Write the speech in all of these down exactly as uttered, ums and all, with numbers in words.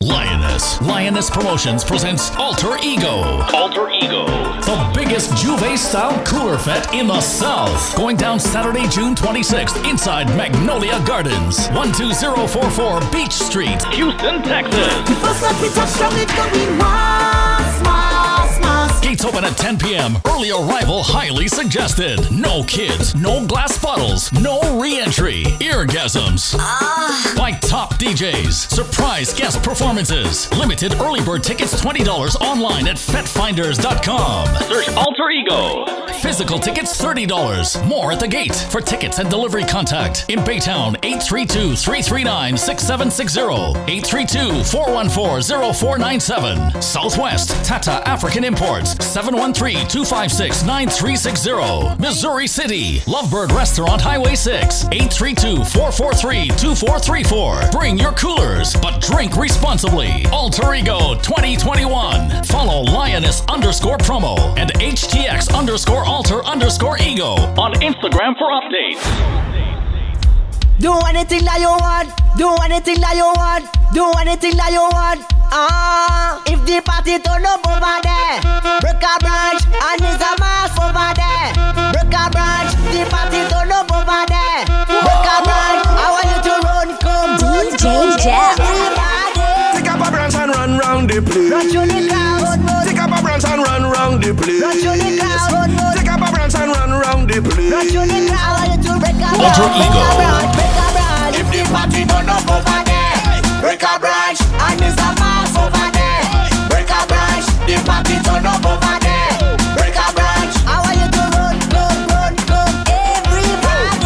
Lioness. Lioness Promotions presents Alter Ego. Alter Ego. The biggest Juve-style cooler fete in the South. Going down Saturday, June twenty-sixth inside Magnolia Gardens. one two zero four four Beach Street, Houston, Texas. Gates open at ten p.m. Early arrival highly suggested. No kids, no glass bottles, no re-entry. Eargasms. Ah. By top D Js. Surprise guest performances. Limited early bird tickets twenty dollars online at Fet Finders dot com. Search Alter Ego. Physical tickets thirty dollars. More at the gate. For tickets and delivery contact in Baytown eight three two, three three nine, six seven six zero. eight three two, four one four, zero four nine seven. Southwest Tata African Imports seven one three, two five six. six nine three six zero. Missouri City, Lovebird Restaurant, Highway six, eight three two, four four three, two four three four. Bring your coolers, but drink responsibly. Alter Ego twenty twenty-one. Follow Lioness underscore promo and H T X underscore alter underscore ego on Instagram for updates. Do anything that you want. Do anything that you want. Do anything that you want. Ah, if the party turn up over there, break a branch and it's a mass over there. Break a branch, the party turn up over there. Break a branch, I want you to run, come D J Jeff. Take up a branch and run round the place. Run to the cloud. Take up a branch and run round the place. Run to the cloud. Take up a branch and run round the place. Run to the cloud. I want you to break a branch. Break a branch, break a branch. If the party turn up over there, break a branch and it's a mass. Over there, break a branch. The party turn up over there. Break a branch. I want you to run, run, run, run, everybody.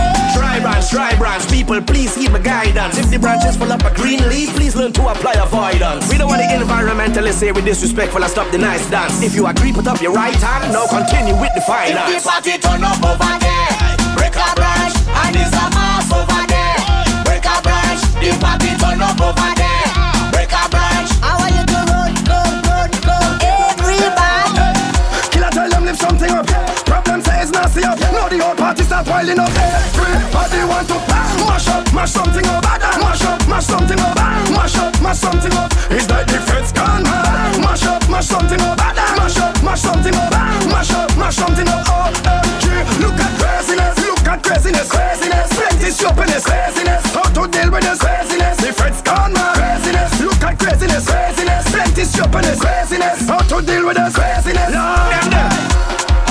Try branch, try branch. People, please give me guidance. If the branch is full up a green leaf, please learn to apply avoidance. We don't want the environmentalists say we disrespectful and stop the nice dance. If you agree, put up your right hand. Now continue with the finance. If the party turn up over there, break a branch. And it's a mass over there. Break a branch. The party turn up over there. The whole party start piling up. Everybody want to bang, mash up, mash something up, mash up, mash something up, mash up, mash something up. Is that the feds gone? Bang, mash up, mash something up, mash up, mash something up, mash up, mash something up. Oh, look at craziness, look at craziness, craziness. Plenty shoppiness, craziness. How to deal with this craziness? The feds gone, man. Craziness, look at craziness, craziness. Plenty shoppiness, craziness. How to deal with this craziness?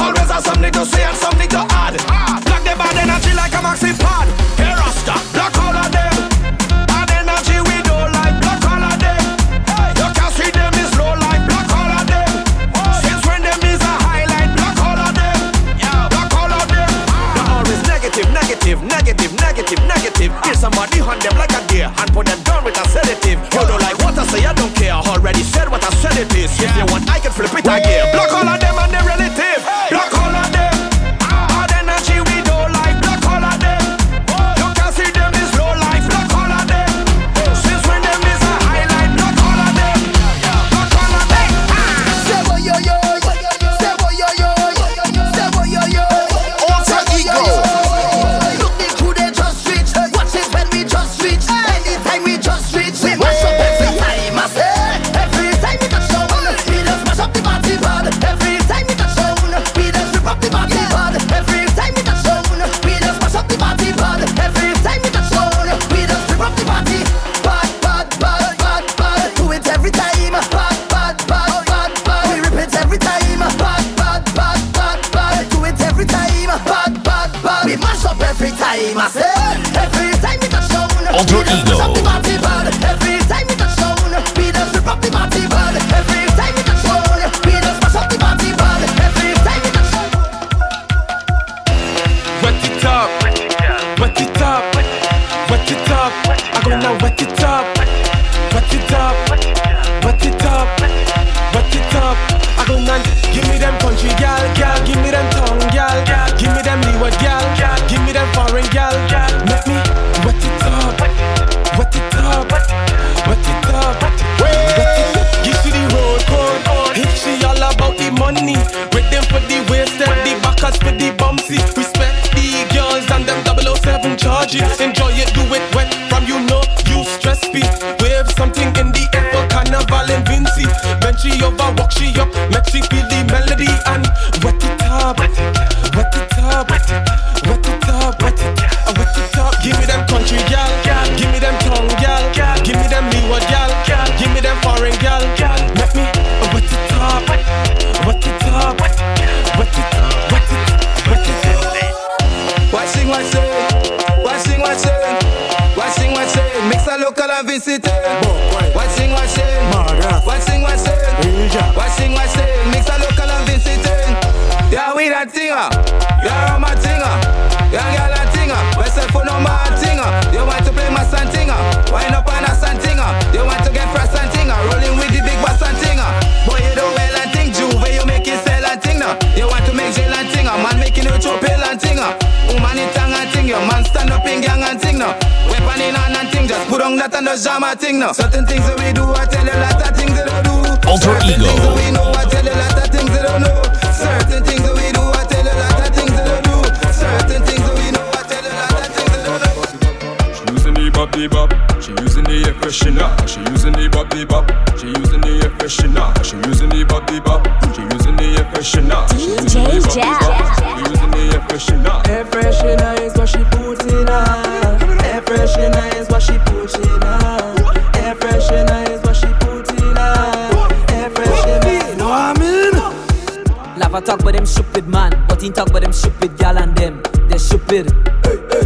Always have something to say and something to add. Ah, block the bad energy like a maxi pad. Hey Rasta, block all of them. Bad energy we don't like, block all of them. Hey, you can see them is low life, block all of them. Oh. Since when them is a highlight, block all of them. Yeah, block all of them. Ah. They're always negative, negative, negative, negative, negative. Kill somebody, hunt them like a deer and put them down with a sedative. You don't like what I say, I don't care. Already said what I said it is. Yeah. If you want, I can flip it again. Block all of them and their relative. Block all of them. Hard energy we don't like. Block all of them. You can see them is low life. Block all of them. Since when them is a highlight. Block all of them. Block all of them. Say boy yo yo. Say boy yo yo. Say boy yo yo. Alter Ego. Look the crew they just reach. Watch it when we just reach. Anytime we just reach. We mash up every time I say. Every time we touch down. We just mash up the party pad. Every time we touch down. The party pad. Every time we touch down, we just mash up the party pad. Every time we touch down, we just rip up the party. Bad, bad, bad, bad, bad. Do it every time. Bad, bad, bad, bad, bad. We rip it every time. Bad, bad, bad, bad, bad. Do it every time. Bad, bad, bad. We mash up every time. I say every time we touch down, we just mash up the party pad. Every time we touch down, we just rip up the party pad. Every time we touch down, we just mash up the party pad. Every time we touch down. Wet it up, wet it up, wet it up. I'm gonna wet it up, wet it up, wet it up, wet it up. I'm gonna give me them country gal, gal, give me them tongue gal, gal, give me them leeward gal, gal, give me them foreign gal, gal. Let me wet it up. manager. Washing, washing, mix a local and visiting. Yeah, we that singer. Yeah, I'm a singer. Yeah, girl a singer. Where's the phone number a singer? You want to play my santinger? Wind up on a santinger? You want to get fresh santinger? Rolling with the big boss santinger. Boy, you do well and think Juve, you make it sell and ting now. You want to make jail and tinger. Man making you too pale and tinger. Woman in tongue and ting, your man stand up in gang and ting now. Weapon in hand and ting, just put on that and the jam and ting now. Certain things that we do, I tell you lot of things that I do. Alter Ego. Certain things that we know, I tell you lot of things that I know. Certain things that we do, I tell you lot of things that I do. Certain things that we know, I tell you lot of things that I do. She using the bop the bop, she using the air freshener. She using the bop the bop, she using the air freshener. She using the bop the bop, she using the air freshener. D J Jack. Air freshener. Air freshener is what she puts in her. Air freshener is what she puts in her. Air freshener is what she puts in her. Air freshener. You know what I mean? Lava talk but them stupid man, but he talk but them stupid gal and them. They're stupid.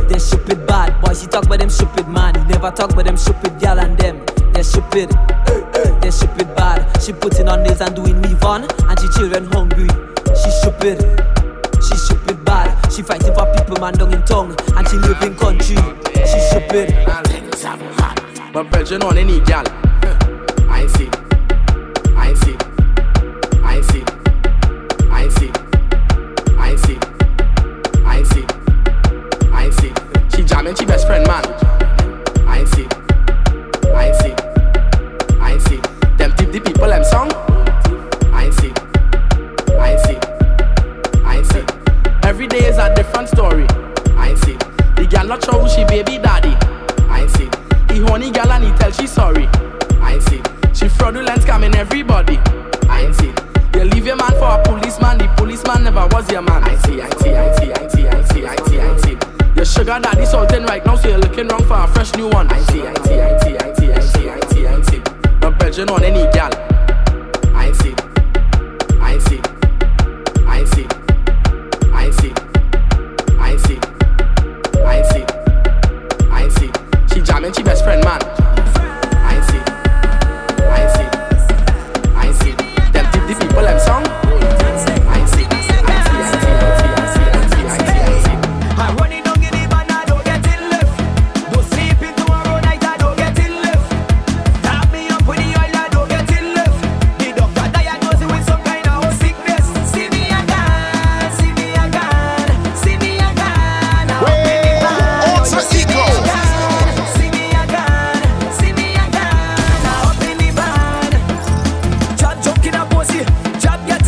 They're stupid bad boys. He talk but them stupid man. He never talk but them stupid gal and them. They're stupid. They're stupid bad. She putting on nails and doing leave on, and she children hungry. She's stupid. She's stupid bad. She fighting for people man down in town, and she live in country. She's stupid. But Belgian on any gal. I see. I see. I see. I see. I see. I see. I see. She jamming she best friend man. I see. I see. I see. Them tip the people them song. I see. I see. I see. Every day is a different story. I see. The girl not sure who she baby daddy. I see. He horny girl and he tell she sorry. I see. She fraudulent scamming everybody. I see. You leave your man for a policeman. The policeman never was your man. I see. I see. I see. I see. I see. I see. I see. Your sugar daddy's salting right now, so you're looking wrong for a fresh new one. I see. I see. I see. I see. I see. I see. I see. Not Belgian on any girl. I see. I see. I see. I see, I see, I see, I see. She jamming, she best friend man. I see, I see, I see. Them tip the people them song. I see, I see, I see, I see, I see, I see, I see. I run it down in the van, I don't get it left. Don't sleep in tomorrow night, I don't get it left. Tap me up with the oil, I don't get it left. The doctor diagnosed with some kind of sickness. See me again, see me.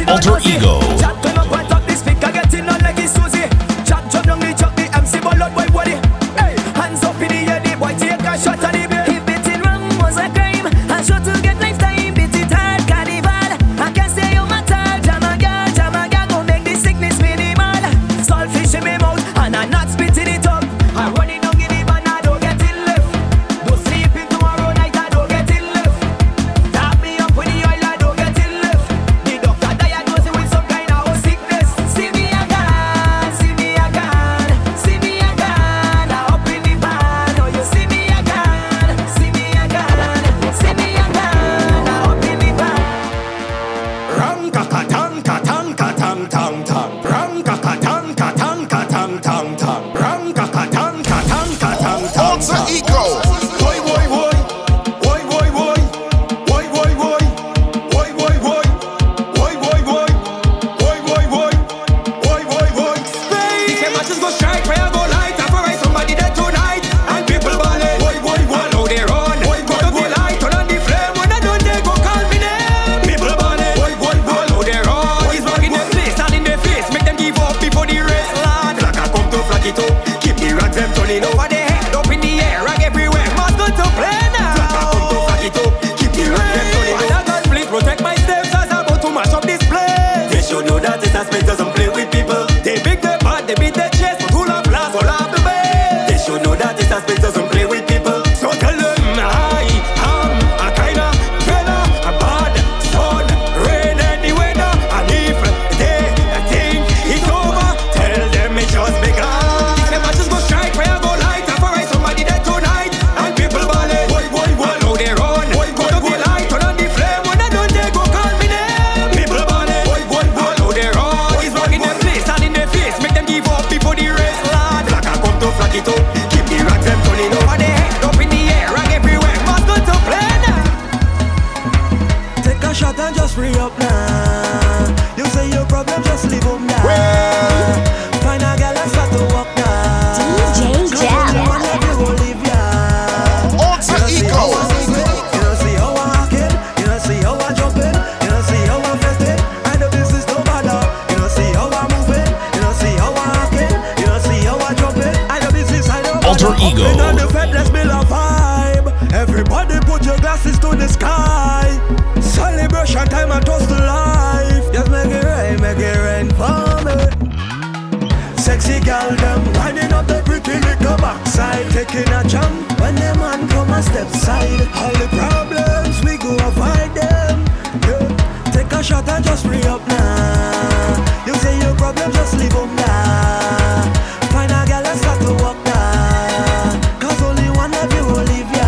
Alter Ego. Jack come up and talk this pick, I get in on like it's Susie. Jack drop down the chuck, the M C ball out boy body. Hey, hands up in the air, the boy take a shot at the bill. If beating wrong was a crime, I'm sure to get lifetime. Beat it hard, carnival. I can say you matter. Jamaga, jamaga, go make this sickness minimal. Salt fish in my mouth, and I'm not spitting it up. I run it down in the van, I don't get it left. Don't sleep in tomorrow night, I don't get it left. Tap me up with the oil, I don't get it left. Doctor diagnosed with some kind man, just free up now. You say your problem, just leave up now. Wait. Find a girl and start to walk now. D J Jam. Alter Ego. You don't see how I hacking, you don't see how I jumping, you don't see how I'm festing, and the business don't matter. You don't see how I'm moving, you don't see how I hacking, you don't see how I jumping, and the business I don't matter. Alter Ego. Everybody put your glasses to the sky. Celebration time and toast to life. Just make it rain, make it rain for me. Sexy gal them winding up the pretty little backside, taking a jump when the man come a step side. All the problems we go avoid them. Yeah. Take a shot and just free up now. You say your problem, just leave them now. Find a gal and start to walk now. Cause only one of you will leave ya.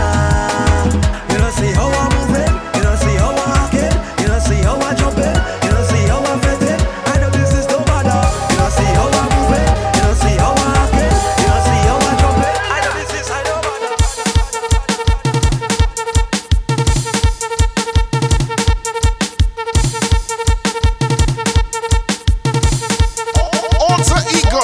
See how I'm moving, you don't see how I'm hacking, you don't see how I'm jumping, you don't see how I'm fetting, I know this is no matter. You don't see how I'm moving, you don't see how I'm hacking, you don't see how I'm jumping, I know this is I know matter. Alter Ego.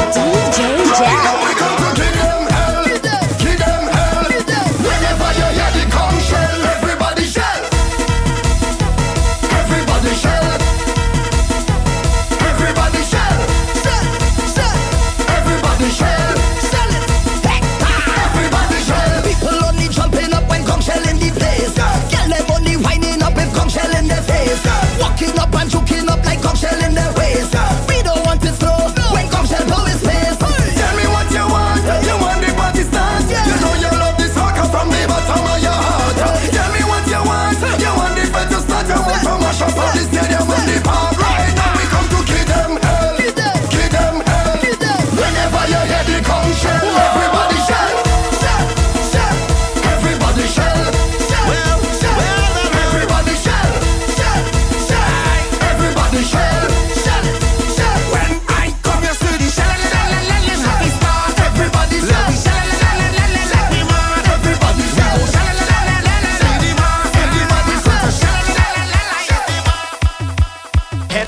Alter Ego. D J Jack. We come to give them hell, give them hell. Whenever you hear the gong shell, everybody shell, everybody shell, everybody shell, shell, shell, everybody shell, shell, everybody shell. People only jumping up when gong shell in the face. Girl, they only winding up with gong shell in their face. Walking up and juking up like gong shell in their waist. We don't want it slow.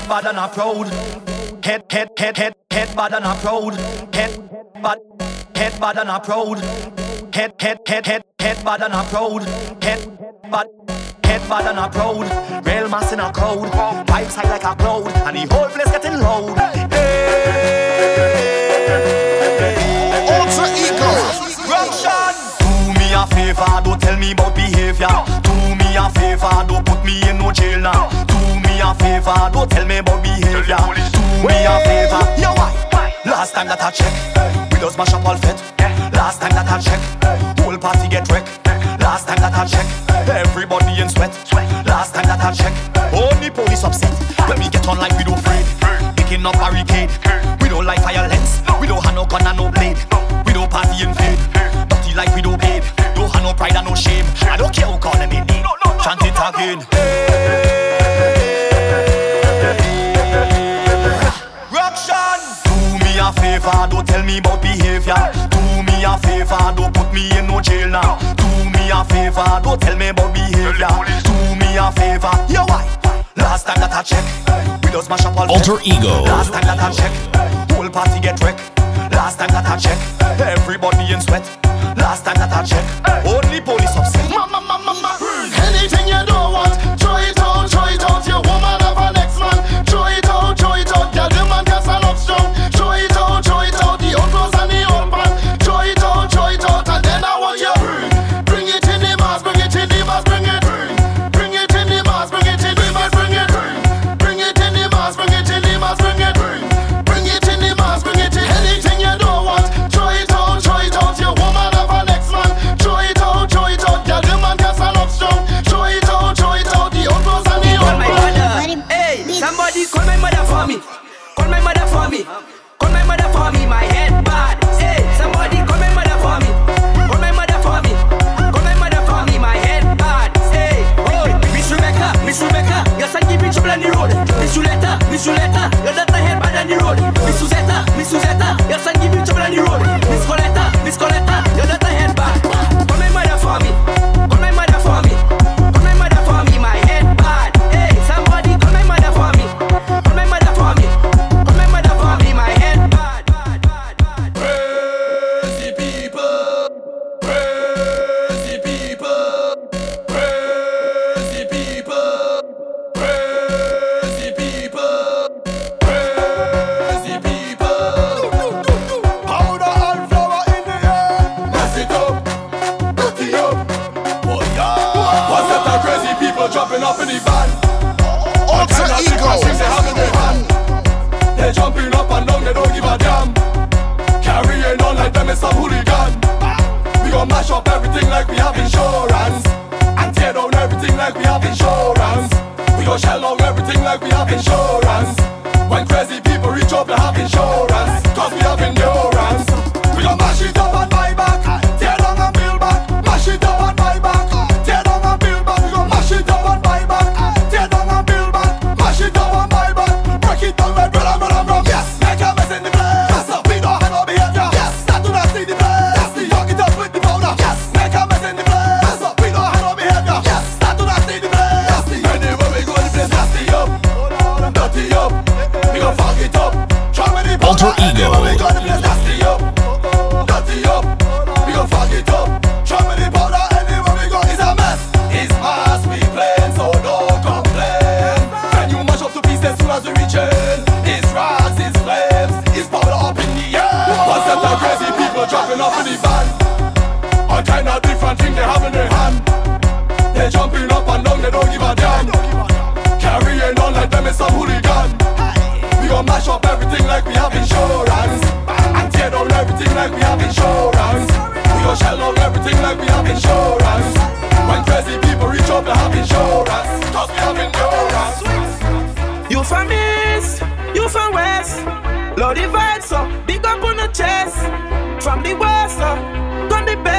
Bad and a proud, head, head, head, head, head, bad and a proud, head, bad, head, bad and a proud, head, head, head, head, head, bad and a proud, head, bad, head, bad and a proud, real mass in a crowd, vibes high like a cloud, and the whole place getting loud. Hey, Alter Ego, corruption. Do me a favor, don't tell me about behavior. Do me a favor, don't put me in no jail now. Do me a favor, don't tell me about behavior. Do me a favor, yo why? Last time that I checked, we just mash up all fete. Last time that I check, whole party get wrecked. Last time that I check, everybody in sweat. Last time that I check, only police upset. When we get on like we don't break, picking up barricade. We don't like violence, we don't have no gun and no blade. We don't party in vain, dirty like we don't babe. Don't have no pride and no shame. I don't care who call them in name. Chant it again. Favor, don't tell me about behavior. Do me a favor, don't put me in no jail now. Do me a favor, don't tell me about behavior. Do me a favor, yo why? Last time that I check, we just mash up all Alter Ego. Last time that I check, whole party get wrecked. Last time that I check, everybody in sweat. Last time that I check, only police upset. Mama, mama, mama. Anything you don't want, throw it out, throw it out. Your woman of an ex man, throw it out, throw it out. Girl, the man gets an upstroke. From the worst, done the best.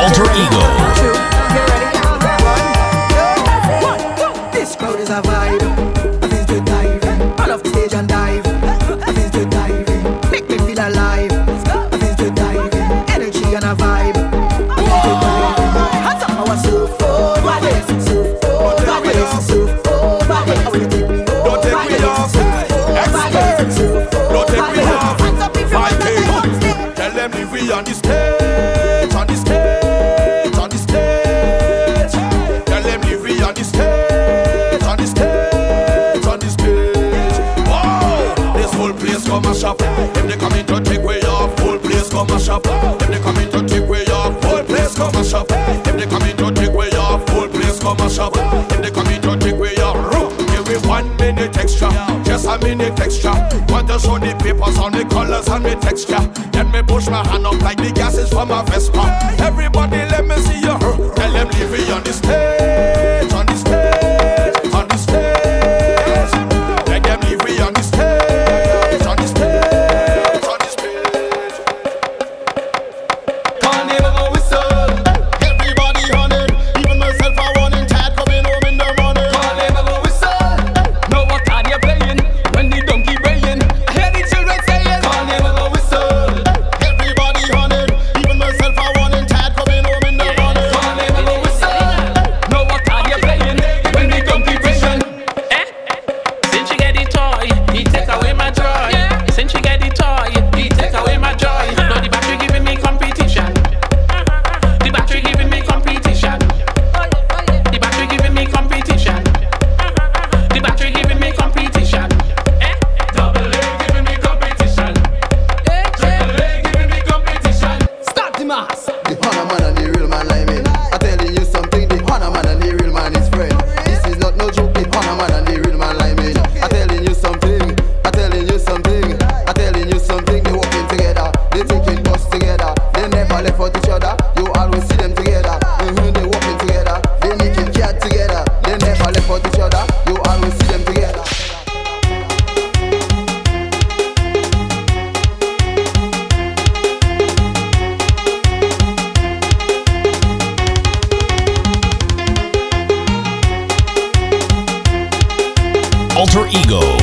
Alter Ego. Two, get ready, count that one. Two, one, two. This crowd is a vibe. I feel to dive in. All off the stage and dive. I feel to dive in. Make me feel alive. I feel to dive in. Energy and a vibe. I feel to dive in. Hands up, I was so full. Why this? So full. Why this? So full. Why this? How will you take me home? Don't take me off. Expert. Don't take me off. Hands up if you're not. Tell them if we on the stage. On the stage, on the stage, tell them if we on the stage, on the stage, on the stage. Wow, this whole place come a shop. If they come in to take way off, whole place come a shop. If they come in to take way off, whole place come a shop. If they come in to take way off, whole place come a shop. If they come in to take way off, give me one minute extra, just a minute extra. Want to show the papers on the colors and the texture. Let me push my hand up like the gases from a Vespa. Everybody let me see you. Tell them leave me on the stage, on the stage, on the stage. Let them leave me on the stage, on the stage, on the stage. Carnival whistle, everybody on it. Even myself I want in tight coming home in the morning. Carnival whistle, know what time you're playing. When the donkey braying, I hear the children saying. Carnival whistle. Alter Ego.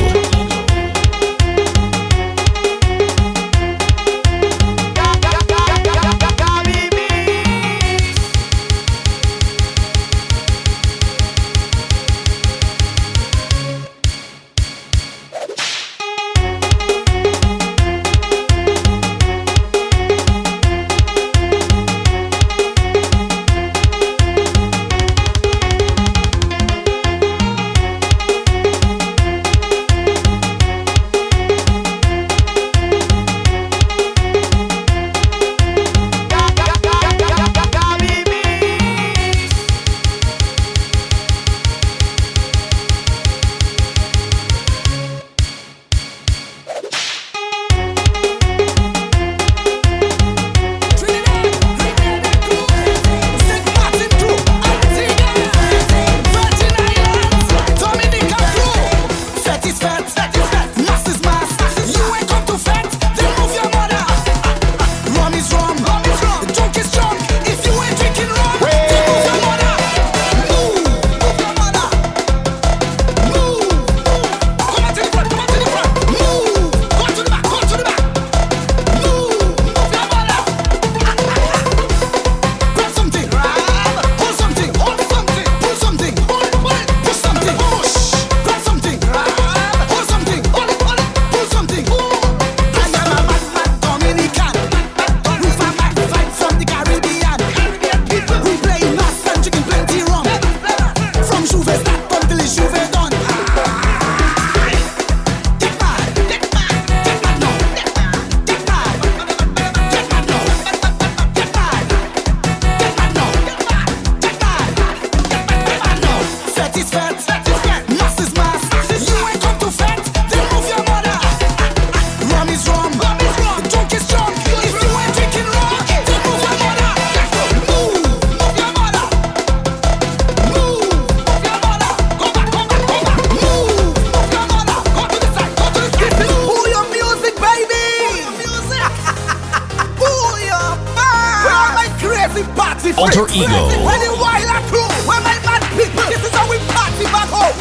Alter Ego. When the wild are true, we're my mad people. This is how we party back home.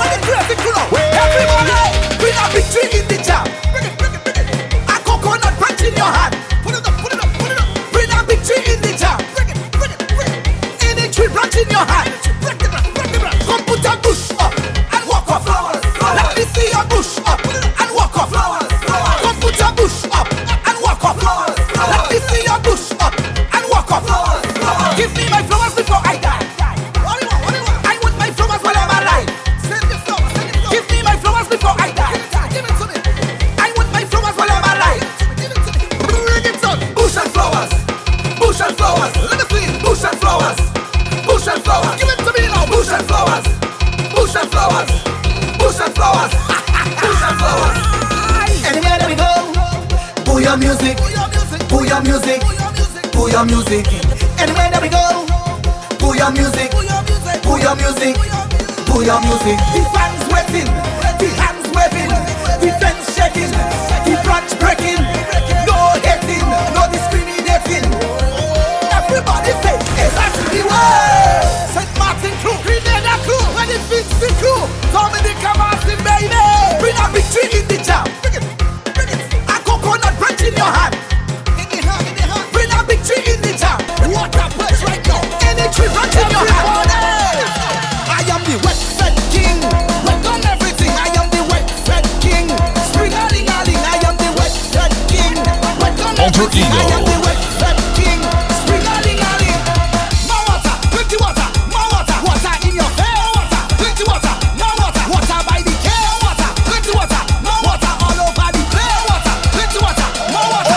When the crazy crew, everybody, we have big tree in the jam. Bring it, bring it, bring it. A coconut branch in your hand. Put it up, put it up, put it up. Bring a big tree in the jam. Bring it, bring it, bring it. Any tree branch in your hand. Bring it, bring it, bring it. Come put your bush up and walk off. Flowers, flowers. Let me see your bush up and walk off. Flowers, flowers. Come put your bush up and walk off. Flowers, flowers. Let me see your bush up. Give me my flowers before I die. I want my flowers while I'm alive. Give me my flowers before I die. I want my flowers while I'm alive. Bring it on. Bush and flowers. Bush and flowers. Let me see. Bush and flowers. Bush and flowers. Give it to me now. Bush and flowers. Bush and flowers. Bush and flowers. Bush and flowers. Anywhere that we go. Booyah music. Booyah music. Booyah music. Anywhere that we go, pull your music, pull your music, pull your music. The fans waiting, the hands waving, the fence shaking, the branch breaking, no hating, no discriminating. Everybody say, is that the way? Saint Martin crew, Grenada crew, when it fits the crew, Dominic Camas in baby. Bring a big tree in the jam, bring it, bring it. A coconut branch in your hand. I am the wet fed king. Wet on everything. I am the wet fed king. Spring a ling a ling. I am the wet fed king. Wet on everything. I am the wet fed king. Spring a ling a ling. More water, plenty water. More water, water in your hair. Water, plenty water. More water, water by the care. Water, plenty water. More water all over the place. Water, plenty water. More water.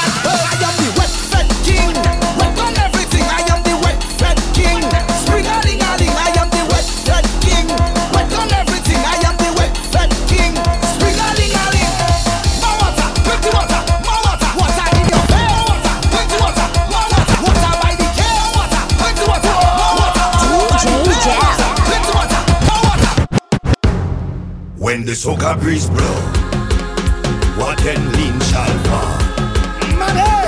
Alter Ego. I love water. When the soca breeze blow, what then lean shall fall.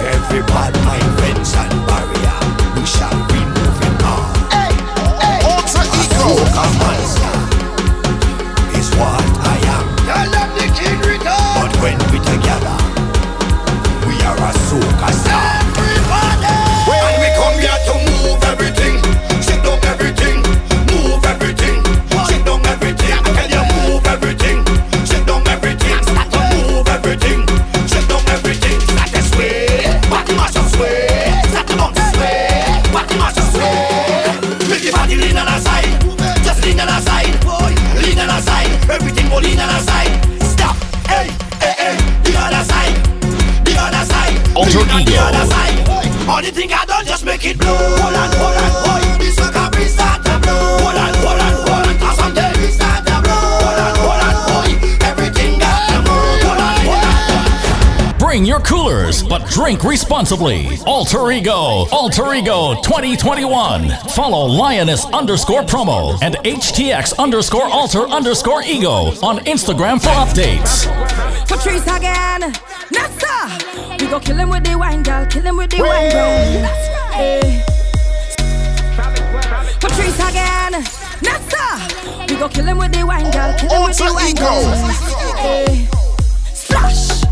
Every bad mind, fence and barrier, we shall be moving on. Hey, hey, a soca monster is what I am. But when we together, we are a soca star. Everybody! And we come here to move everything, sit down everything, move everything, sit down everything. Everything will lean on our side. Stop. Hey, hey, hey. The other side. The other side. Alter Ego. The other side. Only thing I done, just make it blow. Hold on, hold on, hold on. This sucker breeze start to blow. Hold on, hold on, hold on. Cause someday we start to blow. Hold on, hold on, hold on. Everything got to move. Hold on, hold on. Bring your coolers, but drink responsibly. Alter Ego. Alter Ego twenty twenty-one. Follow Lioness underscore promo and H T X underscore alter underscore ego on Instagram for updates. Patrice again. Nessa. We go kill him with the wine, girl. Kill him with the wine, girl. Hey. Patrice again. Nessa. We go kill him with the wine, girl. Kill him with the wine, girl. Hey. Splash.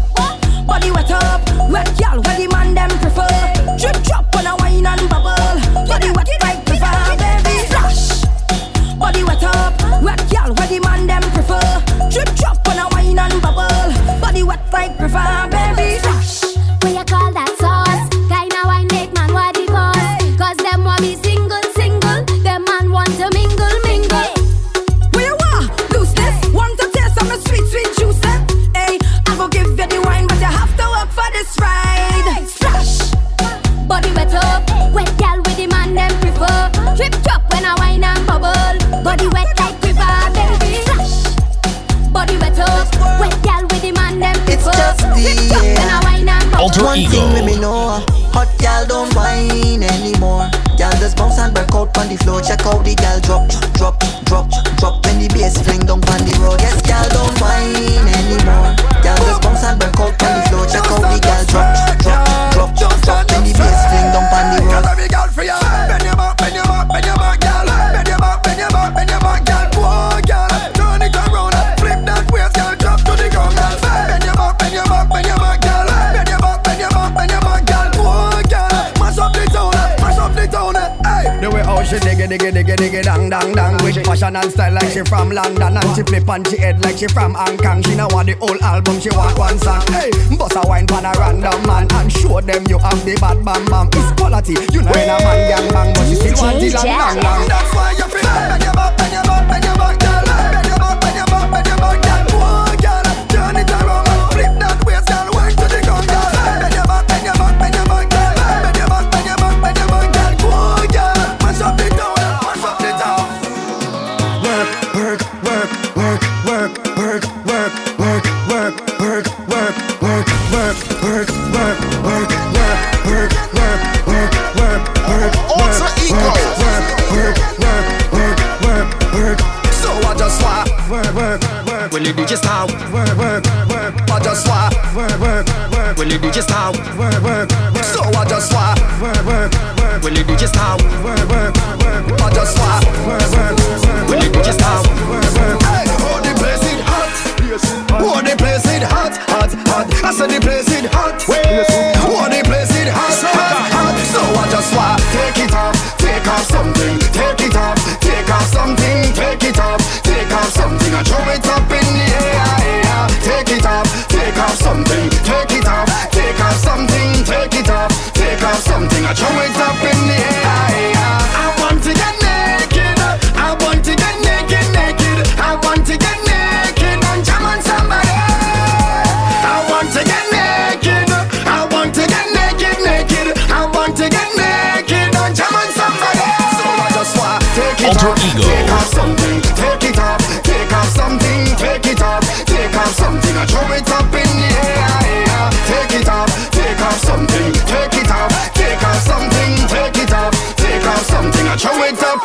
Body wet up. Wet girl, where the man them prefer. Drip drop on a wine and bubble. Body wet like the fire, baby. Flash. Body wet up. Wet girl, where the man them prefer. Drip drop on a wine and bubble. Body wet like the fire, baby. Flash. What you call that sauce? Kind of wine make man what it cost. Cause them want be single, single. Them man want to mingle, mingle. What you want? Lose this. Want to taste some sweet, sweet. the floor, check out the gal drop, drop, drop, drop. When the bass fling down on the road, yes, gal don't whine anymore. Gal just bounce and break out on the floor, check out the gal drop, drop, drop, drop. When the bass fling down on the road, every gal for ya. Bend your back, bend your back, bend your back, gal. Bend your back, bend your back, bend your back, gal. Whoa, gal, turn it around, flip that waist, gal, drop to the ground, gal. Bend your back, bend your back, bend your back, gal. Bend your back, bend your back, bend your back, gal. Whoa, gal, mash up the town, mash up the town. The way how she diggy diggy diggy diggy dang dang dang with fashion and style like she from London, and she flip on she head like she from Hong Kong. She now want the whole album, she want one song. Hey, bust a wine pan a random man and show them you have the bad bam bam. It's quality, you know in a man gang bang, but she still want the lang lang. That's why you feel bend your back, bend your back, bend your back, girl. Bend your back, bend your back, bend your back, girl. Whoa, girl, turn it around and flip that waist, girl. Work to the ground, girl. Bend your back, bend your back, bend your back, girl. Bend your back, bend your back, bend your back, girl. Whoa, girl. Up the down, up the down. Work, work, work, work, work, work, work, work, work, work, work, work, work, work, work, work, work, work, work, work, work, work. Alter Ego. Work, work, work, work, work, work. So I just want work, work, work. Will you do just now? Work, work, work. I just want work, work, work. Will you do just now? Work, work, work. So I just want work, work, work. Will you do just now? Work, work. I just want when you just out. Hey, oh the place is hot. Oh the place is hot, hot, hot. I said the place is hot. Oh the place is hot, hot, hot. So I just want take it off, take off something, take it off, take off something, take it off, take off something. I throw it up in the air, take it off, take off something, take it off, take off something, take it off, take off something. I throw it up in the air. Alter Ego. Take off something, take it off, take off something, take it off, take off something, I throw it up in the air. Take it off, take off something, take it off, take off something, take it off, take off something, I throw it up.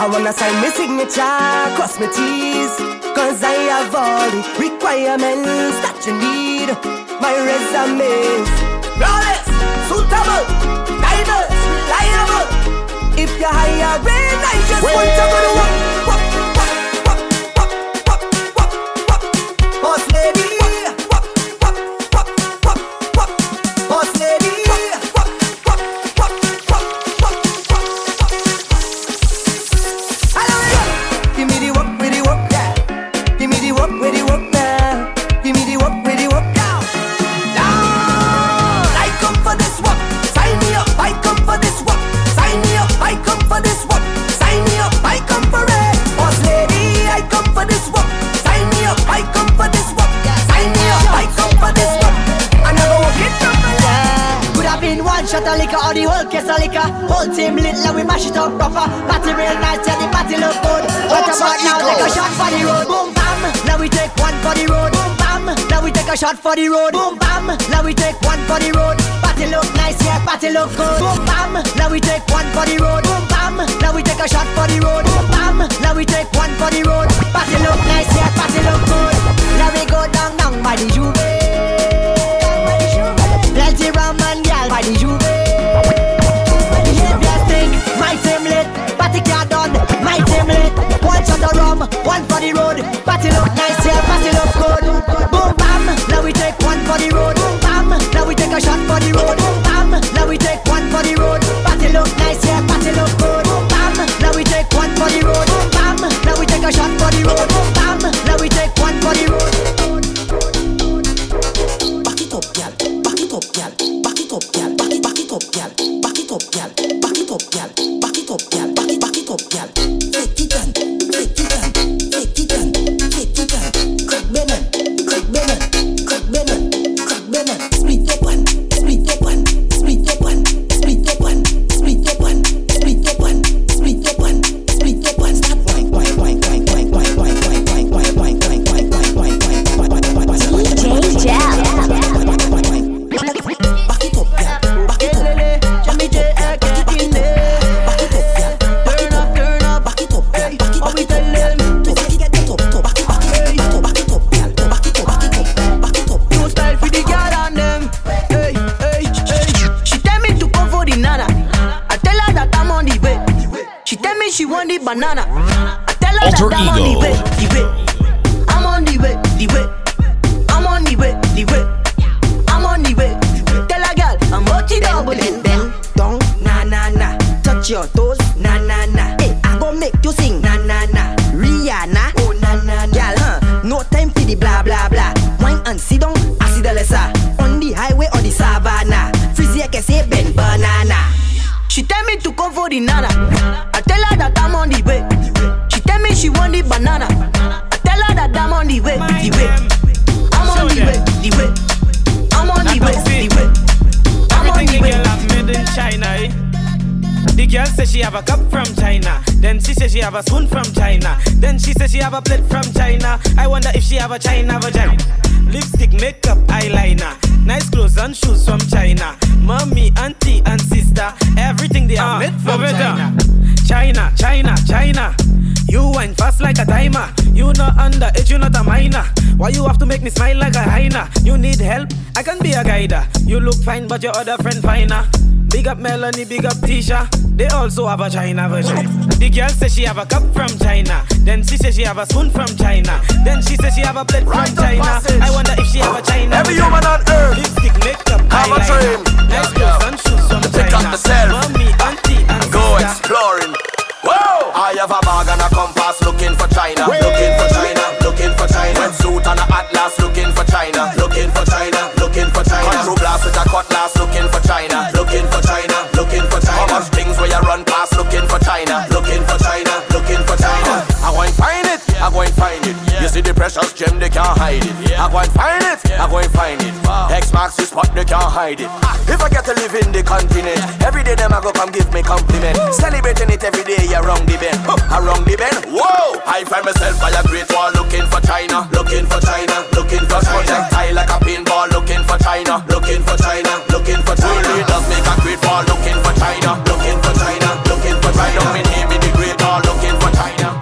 I wanna sign my signature, cross my T's, cause I have all the requirements that you need. My resume flawless, suitable, diverse, reliable. If you're higher rate, I just wait. Want to go to work. Wop, wop, wop, wop, wop, wop, boss lady. Wop, wop, wop, wop, wop, boss lady. Wop, wop, wop, wop, wop, wop. Hello, yeah. Give me the work, with the work, yeah. Give me the work, with the work, now. Yeah. Give me the work, with the work, now. Yeah. Down. I come for this work. Sign me up. I come for this work. Sign me up, I come for this work. Sign me up, I come for it. Boss lady, I come for this work. Sign me up, I come for this work. Sign me up, I come for this work. I never walk it from my life. Could have been one shot of liquor or the whole case of liquor. Whole team lit like we mash it up proper. Party real nice, yeah, the party look good. What about now, take a shot for the road. Boom bam, now we take one for the road. Boom bam, now we take a shot for the road. Boom bam, now we take one for the road. Party look nice, yeah, party look good. Boom bam, now we take one for the road. Boom bam, now we take a shot for the road. Boom bam, now we take one for the road. Party look nice, yeah, party look good. Now we go down, down by the juve. Plenty rum and gal by the juve. If you think my team lit, party can't done, my team lit. One shot of rum, one for the road. Party look nice, yeah, party look good. Boom bam, now we take one for the road. Now we take a shot for the road. Bam, now we take one for the road. Party look nice, yeah, party look good. Bam, now we take one for the road. Bam, now we take a shot for the road. Bam, now we take one for the road. banana. Tell her Alter that I'm on the way, the way. I'm on the way, the way. I'm on the way, the way. I'm on the way. Tell her girl, I'm hot it up. Bend, bend, down, na na na. Touch your toes, na na na. Hey, I gon' make you sing, na na na. Rihanna, oh na na na. Girl, huh? No time for the blah blah blah. Wine and sit down, I see the lesser. On the highway or the savannah. Frizzy, I can say bend banana. She tell me to come for the nana. I tell her that I'm on the way. She tell me she want the banana. I tell her that I'm on the way, the way. I'm on the way, the way. I'm on the way, the way. I'm on the way. Everything the girl have made in China, eh? The girl says she have a cup from China. Then she says she have a spoon from China. Then she says she have a plate from China. I wonder if she have a China vagina. Lipstick, makeup, eyeliner. Nice clothes and shoes from China. Mommy, auntie and sister. Everything they are uh, made from China. China, China, China. You wine fast like a timer. You not underage, you not a minor. Why you have to make me smile like a hyena? You need help? I can be a guider. You look fine but your other friend finer. Big up Melanie, big up Tisha. They also have a China version. The girl says she have a cup from China. Then she says she have a spoon from China. Then she says she have a plate right from China. Passage. I wonder if she have a China. Every human on earth lipstick, makeup, have a dream. Nice clothes and shoes from China. Pick up myself. Mommy, auntie and sister. Go exploring. Whoa! I have a bag and a compass looking for China. Wee! Looking for China, looking for China. Wetsuit and a atlas looking for China. Looking for China, looking for China. Control blast with a cutlass looking for China. Looking for China, looking for China. How much things where you run past looking for China. Looking for China, looking for China. I go and find it, I go and find it. You see the precious gem, they can't hide it. I go and find it, I go and find it. X marks the spot, they can't hide it. If I get to live in the continent, every day them I go come give me compliment. Celebrating it every day, around the bend, around the bend. Whoa! I find myself by a great wall looking for China, looking for China, looking for China. I like a pinball looking for China, looking for China, looking for China. Really does make a great wall looking for China, looking for China, looking for China. Me name in the great wall looking for China.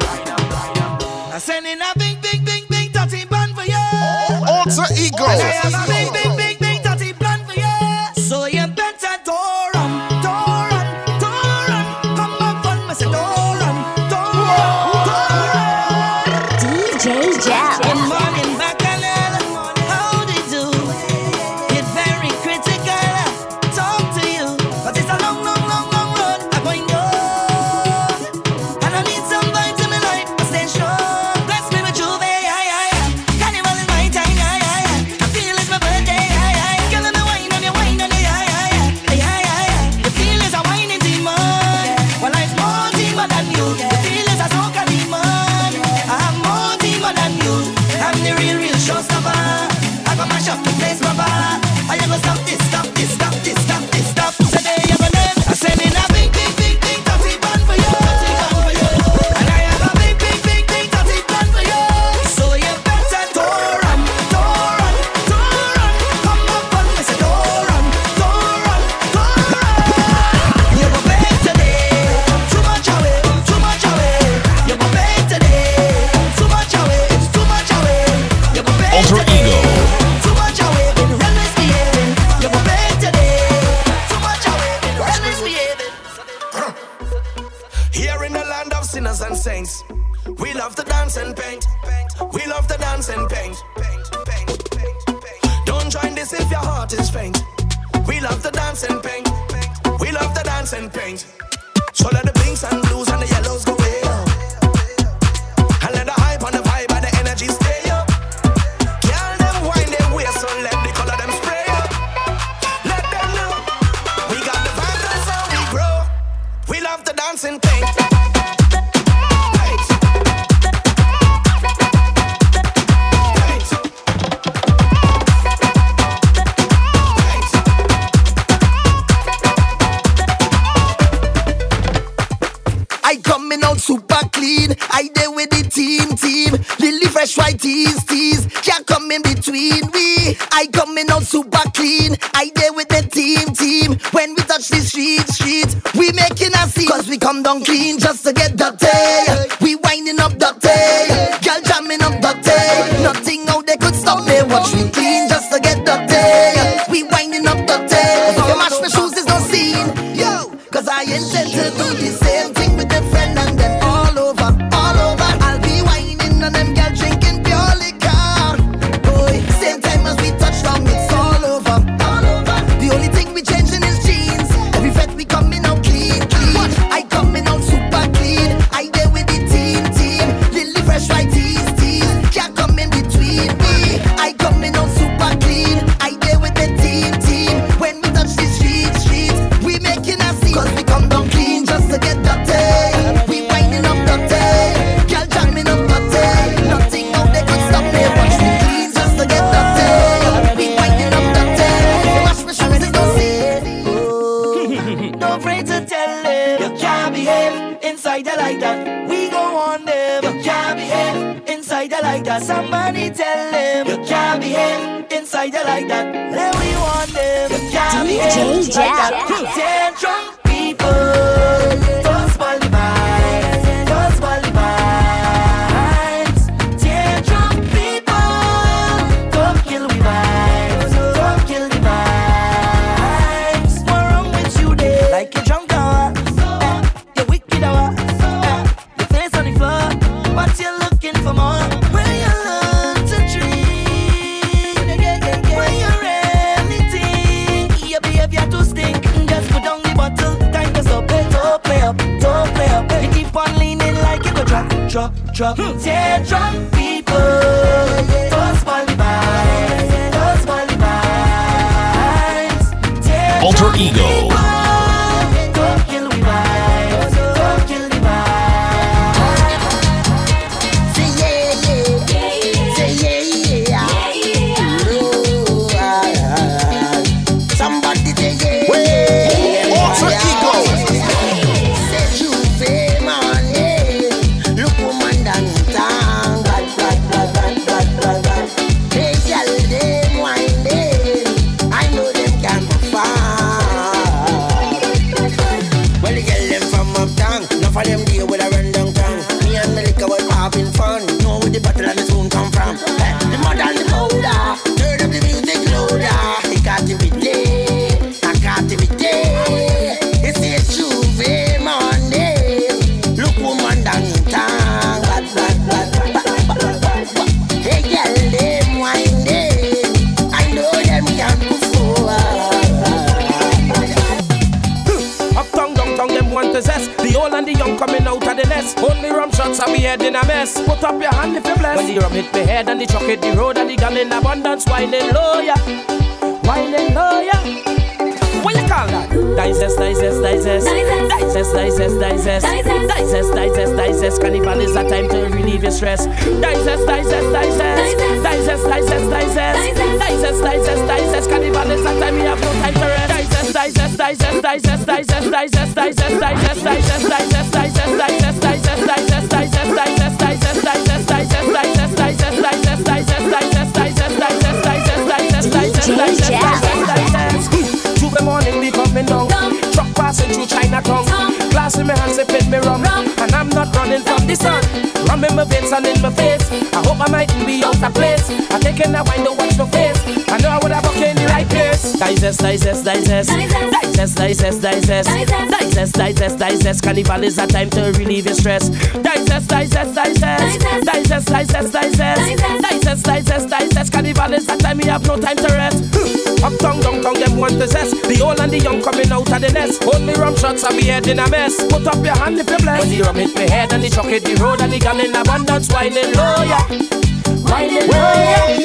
I'm sending a big, big, big, big dirty plan for you. Alter Ego. I have a big, big, big, big dirty plan for you. So you better door on, door on, door on. Come back on me, say door. I intend to do the same thing with a friend and then all Can somebody tell them you can't behave inside you like that? Let we want them. You can't behave like that. Ten drunk people, don't spoil the vibes, don't spoil the vibes. Ten drunk people, don't kill the vibes, don't kill the vibes. What's wrong with you there? Like you drunk hour, eh, you wicked hour, eh, your face on the floor, but you looking for more. Drop, drop, hmm. Tear drop people. Don't spoil the vibes. Don't spoil the vibes. Tear Alter drop Ego. People. Don't kill the vibes. Don't kill the vibes. Say yeah, yeah. Say yeah, yeah. Somebody say yeah. Wait. Alter Ego. Only rum shots and me head in a mess. Put up your hand if you bless. When the rum hit me head and the truck hit the road and the gun in abundance, whining low, yeah. Whining low, yeah. What you call that? Digest, digest, digest. Digest, digest, digest. Digest, digest, digest. Carnival is a time to relieve your stress. Digest, digest, digest. Digest, digest, digest. Digest, digest, digest. Carnival is a time we have no time to rest. Digest, digest, digest, digest, digest, digest, digest, digest, digest, digest, digest, digest. Glass in my hands, it fit me rum, rum. And I'm not running from the sun. Rum in my veins and in my face. I hope I mightn't be out of place. I taking that wine, don't watch no face. I know I would have walked in the right place. Digest, digest, digest. Digest, digest, digest. Digest, digest, digest. Carnival is a time to relieve your stress. Digest, digest, digest. Digest, digest, digest. Digest, digest, digest. Carnival is a time we have no time to rest. Up, tongue, down, tongue, them want to zest. The old and the young coming out of the nest. Only rum shots and me head in a mess. Put up your hand if you bless. When the rum hit me head and the truck hit the road and the gun in abundance, whining low, yeah. Whining low, yeah.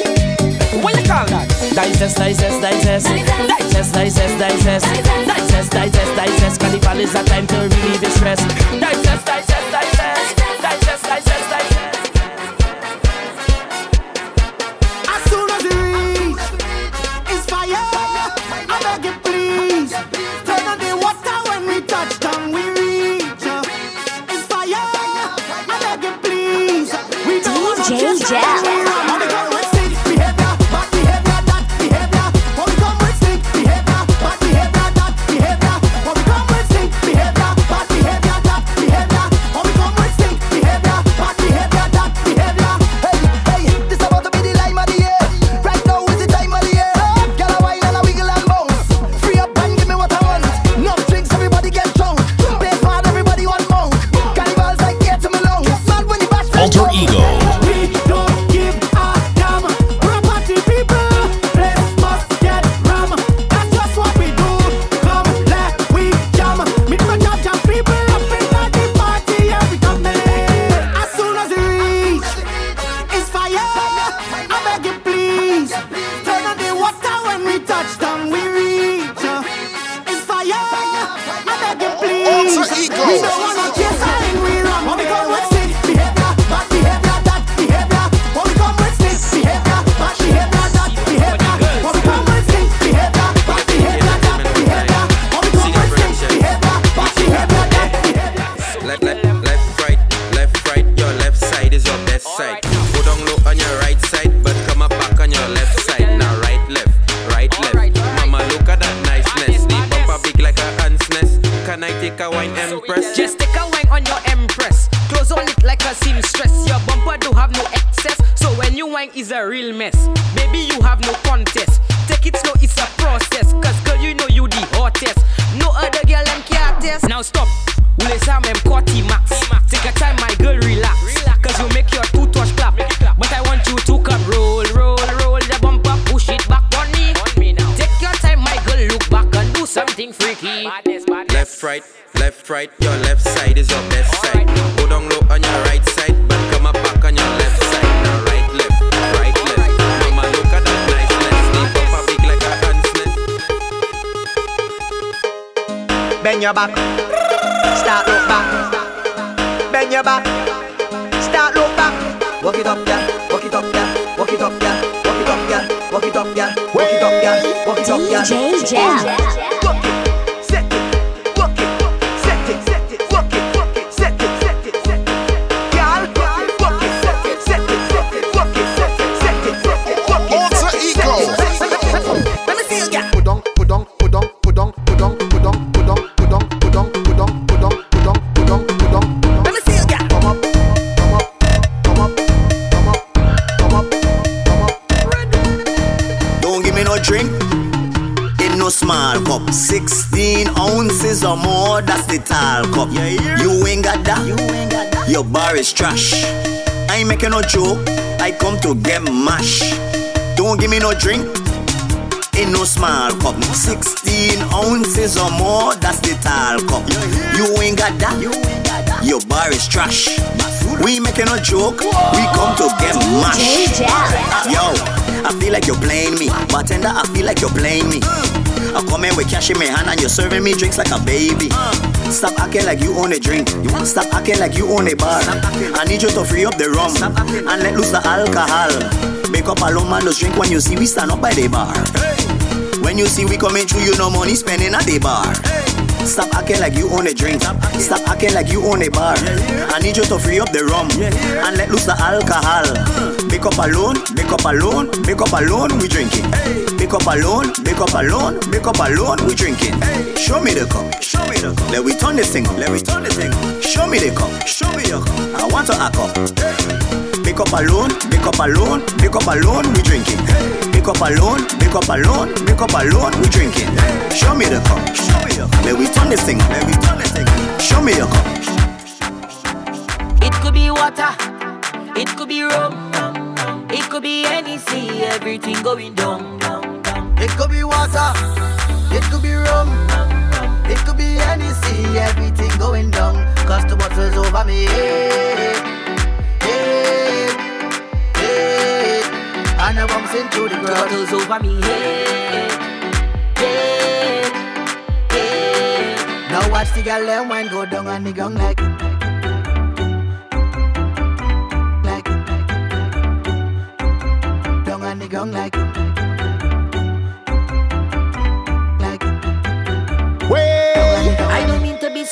What you call that? Digest, digest, digest. Digest, digest, digest. Digest, digest, digest. Carnival is a time to relieve your stress. Digest, digest, digest. Digest, digest, digest. Behavior, bad behavior, that behavior. All is a real mess. Maybe you have no contest. Take it slow, it's a process. Cause girl, you know you the hottest. No other girl them can't test. Now stop, we let's have them forty max. Take a time, my girl, relax. Cause you make your two touch clap. But I want you to come roll, roll, roll the bumper, push it back on me. Take your time, my girl, look back and do something freaky. Left, right, left, right, your left side is your best side. Go down low on your right side, but come up back on your left side. Now right, left, right, left. Mama, look at that niceness. Leap up a big like a handstand. Bend your back, start look back. Bend your back, start look back. Walk it up, girl, walk it up, girl, walk it up, girl, walk it up, girl, walk it up, girl, walk it up, girl, walk it up, girl. D J Jam. sixteen ounces or more, that's the tall cup. Yeah, yeah. You ain't got that. You ain't got that. Your bar is trash. I ain't making no joke. I come to get mash. Don't give me no drink in no small cup. sixteen ounces or more, that's the tall cup. Yeah, yeah. You ain't got that. You ain't got that. Your bar is trash. We making no joke. Whoa. We come to get mash. Yo, I feel like you're playing me. Bartender, I feel like you're playing me. I come in with cash in my hand and you're serving me drinks like a baby. uh, Stop acting like you own a drink. Stop acting like you own a bar. I need you to free up the rum and let loose the alcohol. Make up alone man, just drink when you see we stand up by the bar. Hey. When you see we coming through, you no money spending at the bar. Hey. Stop acting like you own a drink. Stop acting like you own a bar. Yeah, yeah. I need you to free up the rum yeah, yeah. and let loose the alcohol. Uh. Make up alone, make up alone, make up alone, we drinking. Hey. Make up alone, make up alone, make up alone, we drinking. Hey. Show me the cup, show me the cup. Let we turn this thing up, let we turn this thing up. Show me the cup, show me the cup. I want to act up. Hey. Make up alone, make up alone, make up alone, we drinking. Hey. Make up alone, make up alone, make up alone, we drinking. Hey. Show me the cup, show me the cup. Let we turn this thing up, let we turn this thing up. Show me the cup. It could be water, it could be rum, it could be anything, everything going down. It could be water, it could be rum, it could be Hennessy, everything going down. Cause the bottle's over me, hey, hey, hey. And I bumps into the ground. The bottle's over me, hey, hey, hey. Now watch the girl and wine go down on the ground like Like down on the ground like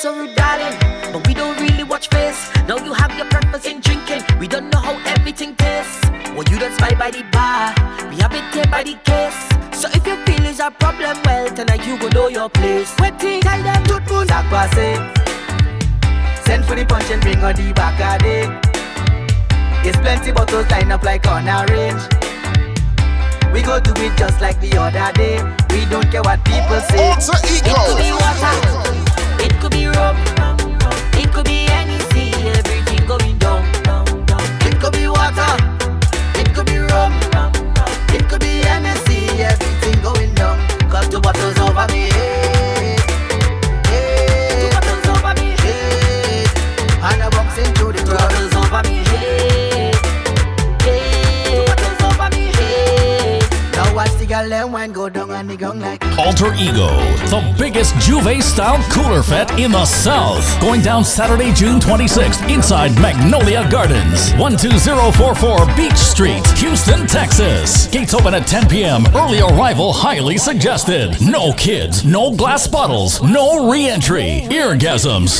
so rude, darling, but we don't really watch face. Now you have your preference in drinking. We don't know how everything tastes. Well, you don't spy by the bar, we have it here by the case. So if your feelings are problem, well, tonight you go know your place. Waiting, tie them to the moon, send for the punch and bring on the back of it. It's plenty bottles lined up like on a range. We go do it just like the other day. We don't care what people say. It's it could be water, it could be rum, it could be anything, everything going down, down, down. It could be water, it could be rum, it could be anything, everything going down. Cause the bottle's over me, hey, hey. The bottle's over me, hey. And I box into the crowd. The bottle's over me, hey, hey. The bottle's over me, hey. Now watch the girl and wine go down and the gong like Alter Ego, the biggest Juve-style cooler fete in the South. Going down Saturday, June twenty-sixth, inside Magnolia Gardens, one two zero four four Beach Street, Houston, Texas. Gates open at ten p.m. Early arrival highly suggested. No kids, no glass bottles, no re-entry. Eargasms.